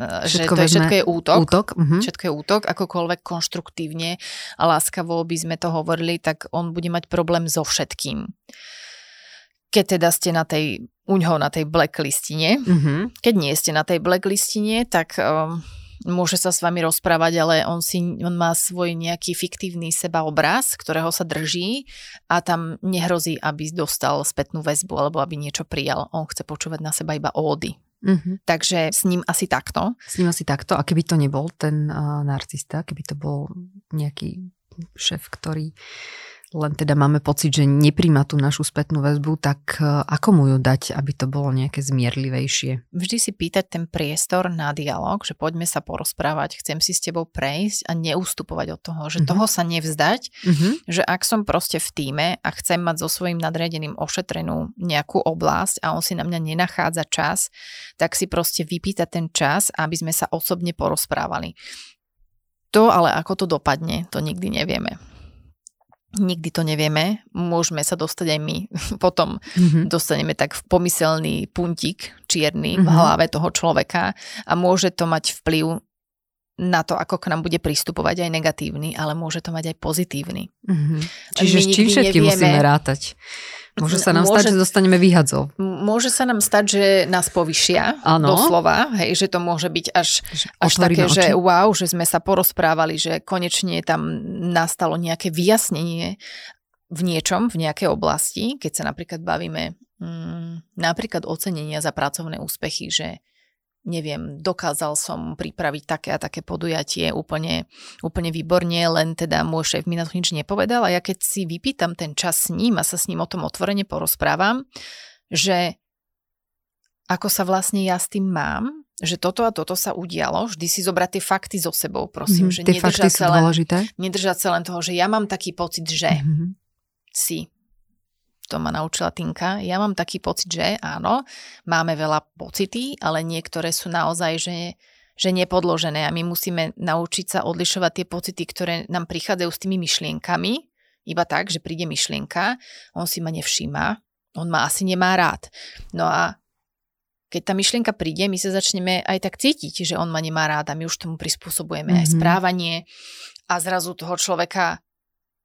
všetko je útok. Všetko je útok, akokoľvek konštruktívne a láskavo by sme to hovorili, tak on bude mať problém so všetkým. Keď teda ste na tej blacklistine, keď nie ste na tej blacklistine, tak... môže sa s vami rozprávať, ale on má svoj nejaký fiktívny sebaobraz, ktorého sa drží a tam nehrozí, aby dostal spätnú väzbu alebo aby niečo prijal. On chce počúvať na seba iba ódy. Takže s ním asi takto. A keby to nebol ten narcista, keby to bol nejaký šéf, ktorý len teda máme pocit, že nepríjma tú našu spätnú väzbu, tak ako mu ju dať, aby to bolo nejaké zmierlivejšie? Vždy si pýtať ten priestor na dialog, že poďme sa porozprávať, chcem si s tebou prejsť a neustupovať od toho, že toho sa nevzdať, že ak som proste v tíme a chcem mať so svojím nadriadeným ošetrenú nejakú oblasť a on si na mňa nenachádza čas, tak si proste vypýtať ten čas, aby sme sa osobne porozprávali. To ale ako to dopadne, to nikdy nevieme. Nikdy to nevieme, môžeme sa dostať aj my. Potom dostaneme tak pomyselný puntík čierny v hlave toho človeka a môže to mať vplyv na to, ako k nám bude pristupovať, aj negatívny, ale môže to mať aj pozitívny. Čiže s čím všetky musíme rátať? Môže sa nám stať, že dostaneme výhadzov. Môže sa nám stať, že nás povyšia, doslova, hej, že to môže byť až také, oči. Že wow, že sme sa porozprávali, že konečne tam nastalo nejaké vyjasnenie v niečom, v nejakej oblasti, keď sa napríklad bavíme napríklad ocenenia za pracovné úspechy, že neviem, dokázal som pripraviť také a také podujatie úplne výborne, len teda môj šéf mi na to nič nepovedal a ja keď si vypýtam ten čas s ním a sa s ním o tom otvorene porozprávam, že ako sa vlastne ja s tým mám, že toto a toto sa udialo, vždy si zobrať tie fakty so sebou, prosím, že nedržať sa len toho, že ja mám taký pocit, že si... to ma naučila Tinka. Ja mám taký pocit, že áno, máme veľa pocity, ale niektoré sú naozaj, že že nepodložené a my musíme naučiť sa odlišovať tie pocity, ktoré nám prichádzajú s tými myšlienkami, iba tak, že príde myšlienka, on si ma nevšíma, on ma asi nemá rád. No a keď tá myšlienka príde, my sa začneme aj tak cítiť, že on ma nemá rád a my už tomu prispôsobujeme aj správanie a zrazu toho človeka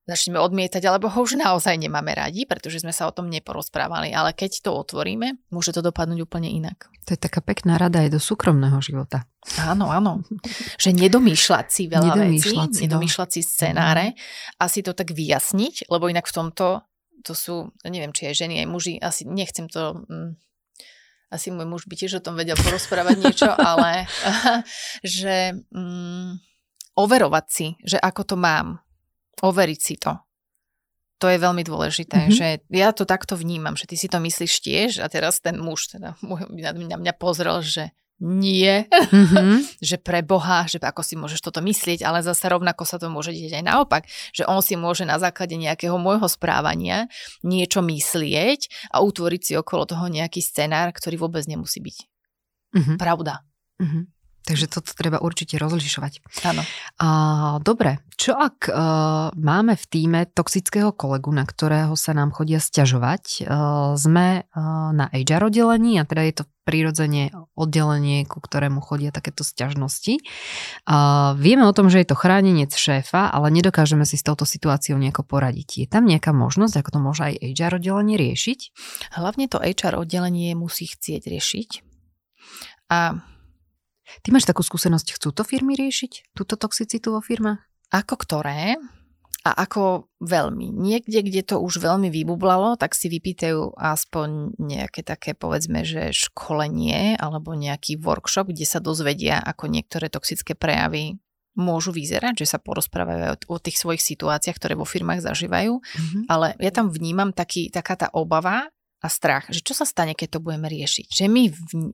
začneme odmietať, alebo ho už naozaj nemáme radi, pretože sme sa o tom neporozprávali. Ale keď to otvoríme, môže to dopadnúť úplne inak. To je taká pekná rada aj do súkromného života. Áno, áno. Že nedomýšľať si veľa vecí, nedomýšľať si scenáre a si to tak vyjasniť, lebo inak v tomto, to sú, neviem, či aj ženy, aj muži, asi nechcem to... Asi môj muž by tiež o tom vedel porozprávať niečo, ale že overovať si, že ako to mám. Overiť si to. To je veľmi dôležité, že ja to takto vnímam, že ty si to myslíš tiež a teraz ten muž teda na mňa pozrel, že nie, že pre Boha, že ako si môžeš toto myslieť, ale zase rovnako sa to môže deť aj naopak, že on si môže na základe nejakého môjho správania niečo myslieť a utvoriť si okolo toho nejaký scenár, ktorý vôbec nemusí byť. Pravda. Takže toto treba určite rozlišovať. Áno. Dobre, čo ak máme v tíme toxického kolegu, na ktorého sa nám chodia sťažovať? Sme na HR oddelení a teda je to prirodzene oddelenie, ku ktorému chodia takéto sťažnosti. Vieme o tom, že je to chránenec šéfa, ale nedokážeme si s touto situáciou nejako poradiť. Je tam nejaká možnosť, ako to môže aj HR oddelenie riešiť? Hlavne to HR oddelenie musí chcieť riešiť. A ty máš takú skúsenosť, chcú to firmy riešiť? Túto toxicitu vo firmách? Ako ktoré a ako veľmi. Niekde, kde to už veľmi vybublalo, tak si vypýtajú aspoň nejaké také, povedzme, že školenie alebo nejaký workshop, kde sa dozvedia, ako niektoré toxické prejavy môžu vyzerať, že sa porozprávajú o tých svojich situáciách, ktoré vo firmách zažívajú. Ale ja tam vnímam taká tá obava, a strach, že čo sa stane, keď to budeme riešiť. Že my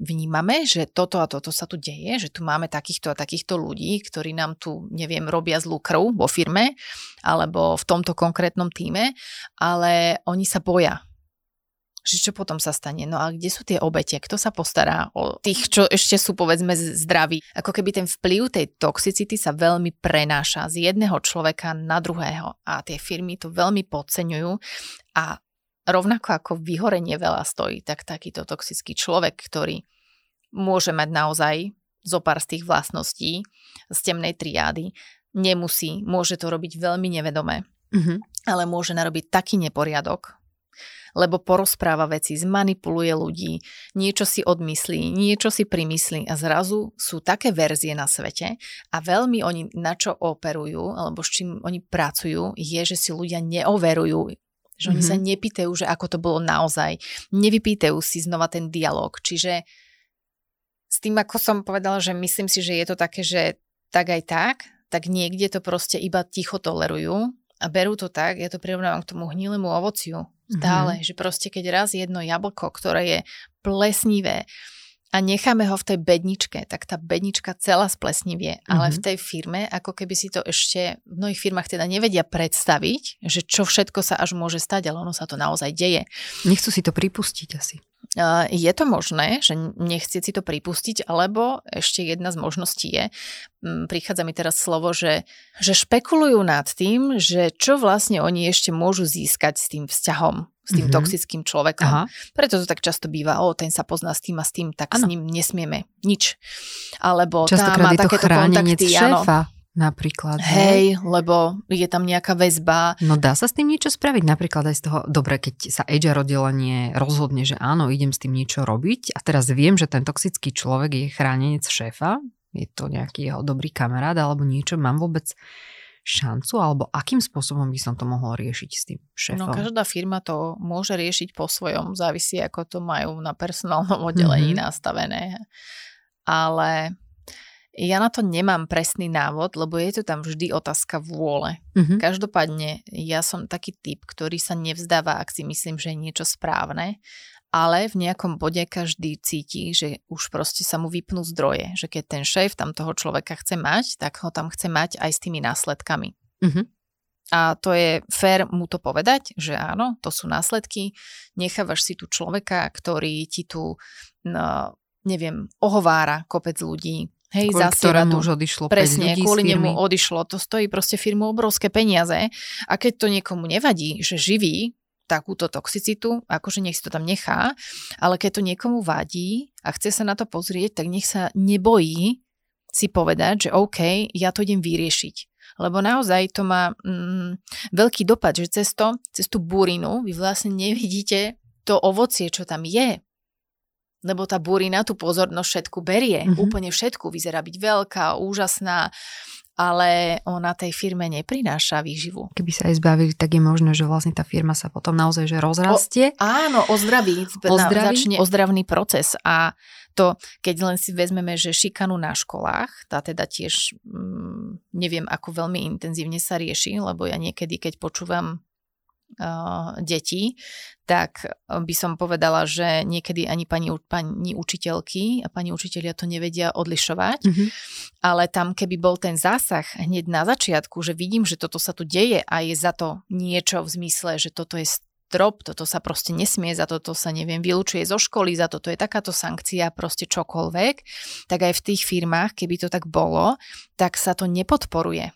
vnímame, že toto a toto sa tu deje, že tu máme takýchto a takýchto ľudí, ktorí nám tu, neviem, robia zlú krv vo firme alebo v tomto konkrétnom tíme, ale oni sa boja. Že čo potom sa stane? No a kde sú tie obete? Kto sa postará o tých, čo ešte sú, povedzme, zdraví? Ako keby ten vplyv tej toxicity sa veľmi prenáša z jedného človeka na druhého a tie firmy to veľmi podceňujú a rovnako ako vyhorenie veľa stojí, tak takýto toxický človek, ktorý môže mať naozaj zopár z tých vlastností z temnej triády, nemusí, môže to robiť veľmi nevedomé, ale môže narobiť taký neporiadok, lebo porozpráva veci, zmanipuluje ľudí, niečo si odmyslí, niečo si primyslí a zrazu sú také verzie na svete a veľmi oni na čo operujú, alebo s čím oni pracujú, je, že si ľudia neoverujú. Že oni sa nepýtajú, že ako to bolo naozaj. Nevypýtajú si znova ten dialog. Čiže s tým, ako som povedala, že myslím si, že je to také, že tak aj tak niekde to proste iba ticho tolerujú a berú to tak, ja to prirovnávam k tomu hnilému ovociu. Stále, že proste keď raz jedno jablko, ktoré je plesnivé a necháme ho v tej bedničke, tak tá bednička celá splesnivie, ale v tej firme, ako keby si to ešte v mnohých firmách teda nevedia predstaviť, že čo všetko sa až môže stať, ale ono sa to naozaj deje. Nechcú si to pripustiť asi. Je to možné, že nechcieť si to pripustiť, alebo ešte jedna z možností je, prichádza mi teraz slovo, že špekulujú nad tým, že čo vlastne oni ešte môžu získať s tým vzťahom, s tým toxickým človekom. Aha. Preto to tak často býva, ten sa pozná s tým a s tým, tak ano. S ním nesmieme nič. Alebo tá má takéto kontakty. Šéfa. Napríklad. Hej, lebo je tam nejaká väzba. No dá sa s tým niečo spraviť? Napríklad aj z toho, dobre, keď sa HR oddelenie rozhodne, že áno, idem s tým niečo robiť a teraz viem, že ten toxický človek je chránenec šéfa, je to nejaký jeho dobrý kamarát alebo niečo, mám vôbec šancu, alebo akým spôsobom by som to mohol riešiť s tým šéfom? No každá firma to môže riešiť po svojom, závisí ako to majú na personálnom oddelení nastavené. Ale ja na to nemám presný návod, lebo je to tam vždy otázka vôle. Každopádne ja som taký typ, ktorý sa nevzdáva, ak si myslím, že je niečo správne, ale v nejakom bode každý cíti, že už proste sa mu vypnú zdroje, že keď ten šéf tam toho človeka chce mať, tak ho tam chce mať aj s tými následkami. A to je fér mu to povedať, že áno, to sú následky, nechávaš si tu človeka, ktorý ti tu, ohovára kopec ľudí, hej, zasiera mu. Už odišlo presne, kvôli nemu odišlo. To stojí proste firmu obrovské peniaze a keď to niekomu nevadí, že živí takúto toxicitu, akože nech si to tam nechá, ale keď to niekomu vadí a chce sa na to pozrieť, tak nech sa nebojí si povedať, že OK, ja to idem vyriešiť. Lebo naozaj to má veľký dopad, že cez tú burinu vy vlastne nevidíte to ovocie, čo tam je. Lebo tá burina tú pozornosť všetku berie. Mm-hmm. Úplne všetku. Vyzerá byť veľká, úžasná, ale ona tej firme neprináša výživu. Keby sa aj zbavili, tak je možné, že vlastne tá firma sa potom naozaj že rozrastie. Áno, ozdraví. Ozdravný proces. A to, keď len si vezmeme, že šikanu na školách, tá teda tiež neviem, ako veľmi intenzívne sa rieši, lebo ja niekedy, keď počúvam detí, tak by som povedala, že niekedy ani pani učiteľky a pani učitelia to nevedia odlišovať, mm-hmm. ale tam keby bol ten zásah hneď na začiatku, že vidím, že toto sa tu deje a je za to niečo v zmysle, že toto je strop, toto sa proste nesmie, za toto sa neviem, vylúčuje zo školy, za toto je takáto sankcia, proste čokoľvek, tak aj v tých firmách, keby to tak bolo, tak sa to nepodporuje.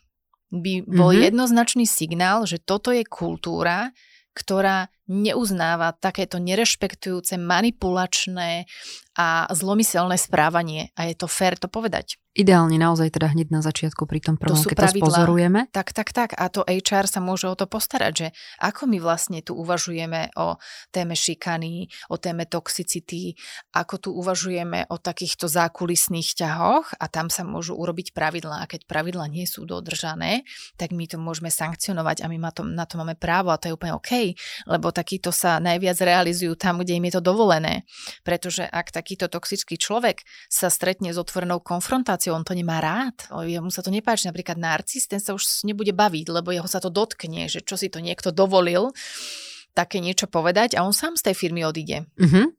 By bol mm-hmm. jednoznačný signál, že toto je kultúra, ktorá neuznáva takéto nerešpektujúce, manipulačné a zlomyselné správanie. A je to fér to povedať. Ideálne naozaj teda hneď na začiatku pri tom prvom, to keď pravidlá. To spozorujeme. Tak. A to HR sa môže o to postarať, že ako my vlastne tu uvažujeme o téme šikany, o téme toxicity, ako tu uvažujeme o takýchto zákulisných ťahoch a tam sa môžu urobiť pravidlá. A keď pravidlá nie sú dodržané, tak my to môžeme sankcionovať a my na to máme právo a to je úplne OK, lebo takýto sa najviac realizujú tam, kde im je to dovolené. Pretože ak takýto toxický človek sa stretne s otvorenou konfrontáciou, on to nemá rád, mu sa to nepáči, napríklad narcis, ten sa už nebude baviť, lebo jeho sa to dotkne, že čo si to niekto dovolil také niečo povedať a on sám z tej firmy odíde. Mhm.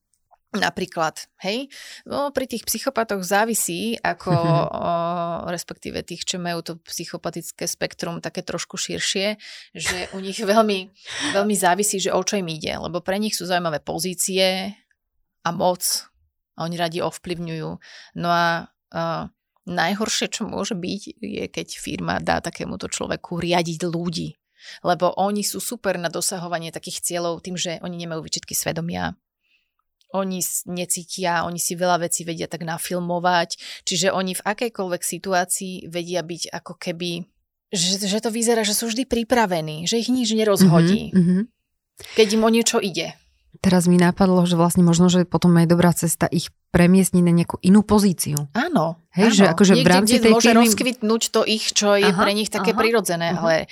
Napríklad, hej, no, pri tých psychopatoch závisí, ako respektíve tých, čo majú to psychopatické spektrum také trošku širšie, že u nich veľmi, veľmi závisí, že o čo im ide, lebo pre nich sú zaujímavé pozície a moc a oni radi ovplyvňujú. No a najhoršie, čo môže byť, je, keď firma dá takémuto človeku riadiť ľudí, lebo oni sú super na dosahovanie takých cieľov tým, že oni nemajú výčitky svedomia. Oni necítia, oni si veľa vecí vedia tak nafilmovať, čiže oni v akejkoľvek situácii vedia byť ako keby, že to vyzerá, že sú vždy pripravení, že ich nič nerozhodí, mm-hmm. keď im o niečo ide. Teraz mi napadlo, že vlastne možno, že potom je dobrá cesta ich premiestniť na nejakú inú pozíciu. Áno. Hej, áno. Že akože v rámci tej môže firmy rozkvitnúť to ich, čo je pre nich také prirodzené, ale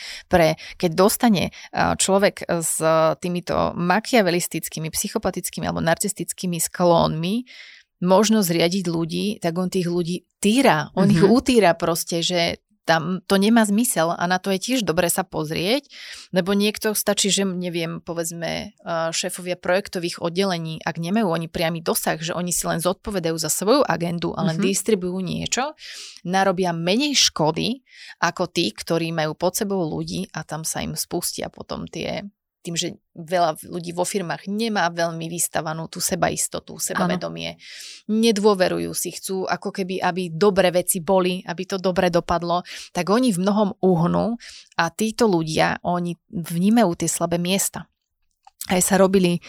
keď dostane človek s týmito machiavelistickými, psychopatickými alebo narcistickými sklónmi možno zriadiť ľudí, tak on tých ľudí týra. On ich utíra proste, že tam to nemá zmysel a na to je tiež dobre sa pozrieť, lebo niekto stačí, že neviem, povedzme šéfovia projektových oddelení, ak nemajú oni priamy dosah, že oni si len zodpovedajú za svoju agendu a len distribujú niečo, narobia menej škody ako tí, ktorí majú pod sebou ľudí a tam sa im spustia potom tým, že veľa ľudí vo firmách nemá veľmi vystavanú tú sebaistotu, sebavedomie. Ano. Nedôverujú si, chcú ako keby, aby dobre veci boli, aby to dobre dopadlo, tak oni v mnohom uhnú a títo ľudia, oni vnímajú tie slabé miesta. Aj sa robili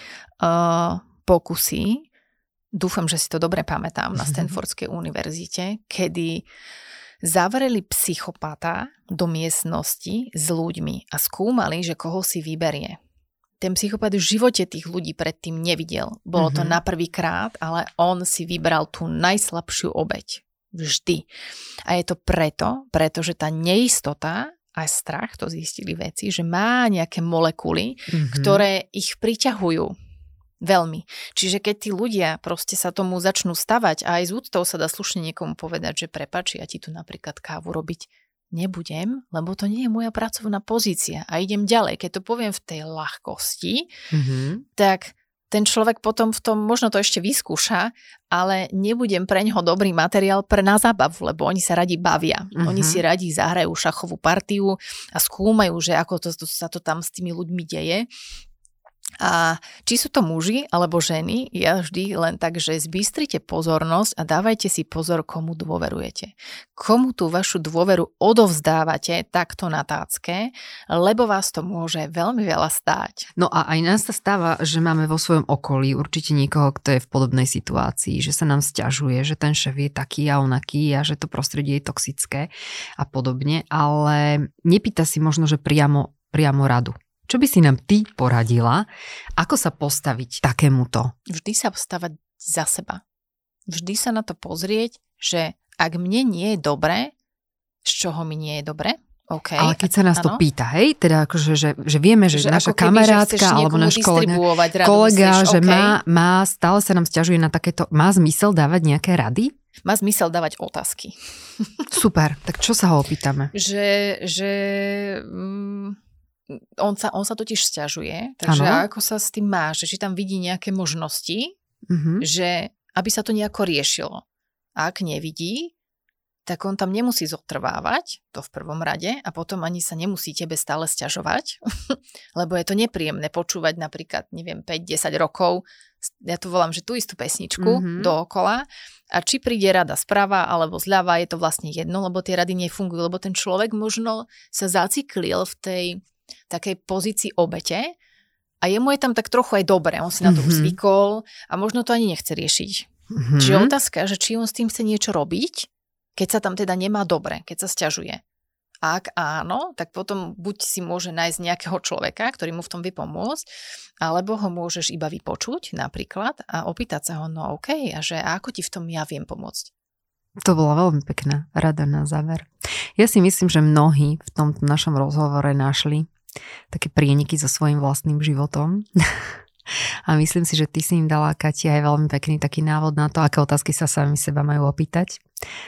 pokusy, dúfam, že si to dobre pamätám, na Stanfordskej univerzite, kedy zavreli psychopata do miestnosti s ľuďmi a skúmali, že koho si vyberie. Ten psychopat v živote tých ľudí predtým nevidel. Bolo to na prvý krát, ale on si vybral tú najslabšiu obeť. Vždy. A je to pretože tá neistota a strach, to zistili veci, že má nejaké molekuly, ktoré ich priťahujú. Veľmi. Čiže keď tí ľudia proste sa tomu začnú stavať a aj z úctou sa dá slušne niekomu povedať, že prepáči, ja ti tu napríklad kávu robiť nebudem, lebo to nie je moja pracovná pozícia a idem ďalej. Keď to poviem v tej ľahkosti, tak ten človek potom v tom možno to ešte vyskúša, ale nebudem pre ňoho dobrý materiál na zábavu, lebo oni sa radi bavia. Oni si radi zahrajú šachovú partiu a skúmajú, že ako to sa to tam s tými ľuďmi deje. A či sú to muži alebo ženy, ja vždy len tak, že zbystrite pozornosť a dávajte si pozor, komu dôverujete. Komu tú vašu dôveru odovzdávate takto na tácke, lebo vás to môže veľmi veľa stáť. No a aj nás sa stáva, že máme vo svojom okolí určite niekoho, kto je v podobnej situácii, že sa nám sťažuje, že ten šéf je taký a onaký a že to prostredie je toxické a podobne, ale nepýta si možno, že priamo radu. Čo by si nám ty poradila? Ako sa postaviť takémuto? Vždy sa postaviť za seba. Vždy sa na to pozrieť, že ak mne nie je dobre, z čoho mi nie je dobre, okay, ale keď sa nás to pýta, hej, teda akože, že vieme, že naša kamarátka alebo náš kolega, myslíš, že okay. Stále sa nám sťažuje na takéto, má zmysel dávať nejaké rady? Má zmysel dávať otázky. Super, tak čo sa ho opýtame? On sa totiž sťažuje, takže ano. Ako sa s tým máš, či tam vidí nejaké možnosti, že aby sa to nejako riešilo. Ak nevidí, tak on tam nemusí zotrvávať, to v prvom rade, a potom ani sa nemusí tebe stále sťažovať, lebo je to nepríjemné počúvať napríklad, neviem, 5-10 rokov, ja tu volám, že tú istú pesničku dookola, a či príde rada sprava alebo zľava, je to vlastne jedno, lebo tie rady nefungujú, lebo ten človek možno sa zaciklil v tej takej pozícii obete a jemu je tam tak trochu aj dobre, on si na to už zvykol a možno to ani nechce riešiť. Čiže otázka, že či on s tým chce niečo robiť, keď sa tam teda nemá dobre, keď sa sťažuje. Ak áno, tak potom buď si môže nájsť nejakého človeka, ktorý mu v tom vie pomôcť, alebo ho môžeš iba vypočuť napríklad a opýtať sa ho, no okej, a že ako ti v tom ja viem pomôcť. To bola veľmi pekná rada na záver. Ja si myslím, že mnohí v tomto našom rozhovore našli také prieniky so svojím vlastným životom. A myslím si, že ty si im dala, Katia, aj veľmi pekný taký návod na to, aké otázky sa sami seba majú opýtať.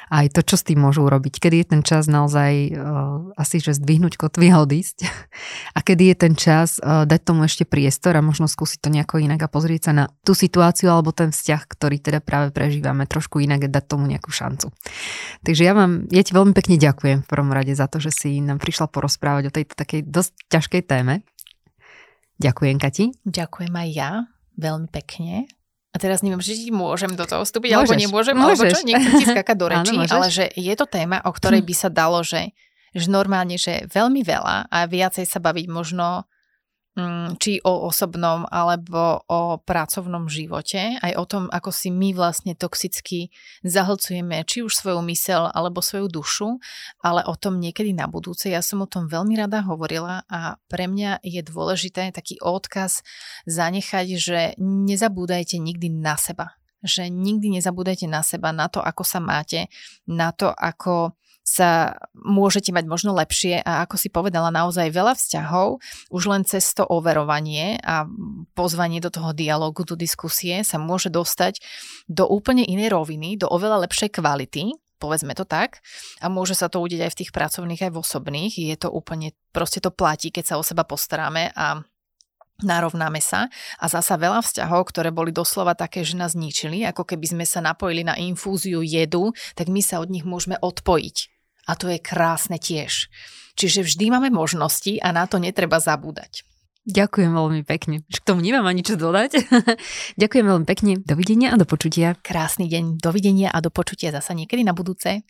Aj to, čo s tým môžu urobiť. Kedy je ten čas naozaj asi, že zdvihnúť kotvy a odísť. A kedy je ten čas dať tomu ešte priestor a možno skúsiť to nejako inak a pozrieť sa na tú situáciu alebo ten vzťah, ktorý teda práve prežívame trošku inak a dať tomu nejakú šancu. Takže ja ti veľmi pekne ďakujem v prvom rade za to, že si nám prišla porozprávať o tejto takej dosť ťažkej téme. Ďakujem, Kati. Ďakujem aj ja, veľmi pekne. A teraz neviem, že ti môžem do toho vstúpiť, alebo nemôžem, alebo čo, nechcem ti skákať do rečí, ale že je to téma, o ktorej by sa dalo, že normálne, že veľmi veľa a viacej sa baviť možno či o osobnom, alebo o pracovnom živote, aj o tom, ako si my vlastne toxicky zahlcujeme či už svoju myseľ, alebo svoju dušu, ale o tom niekedy na budúce. Ja som o tom veľmi rada hovorila a pre mňa je dôležité taký odkaz zanechať, že nezabúdajte nikdy na seba. Že nikdy nezabúdajte na seba, na to, ako sa máte, na to, ako sa môžete mať možno lepšie a ako si povedala, naozaj veľa vzťahov už len cez to overovanie a pozvanie do toho dialógu, do diskusie sa môže dostať do úplne inej roviny, do oveľa lepšej kvality, povedzme to tak, a môže sa to udeť aj v tých pracovných, aj v osobných. Je to úplne, proste to platí, keď sa o seba postaráme a narovnáme sa a zasa veľa vzťahov, ktoré boli doslova také, že nás ničili, ako keby sme sa napojili na infúziu jedu, tak my sa od nich môžeme odpojiť. A to je krásne tiež. Čiže vždy máme možnosti a na to netreba zabúdať. Ďakujem veľmi pekne. K tomu nemám ani čo dodať. Ďakujem veľmi pekne. Dovidenia a do počutia. Krásny deň. Dovidenia a do počutia zasa niekedy na budúce.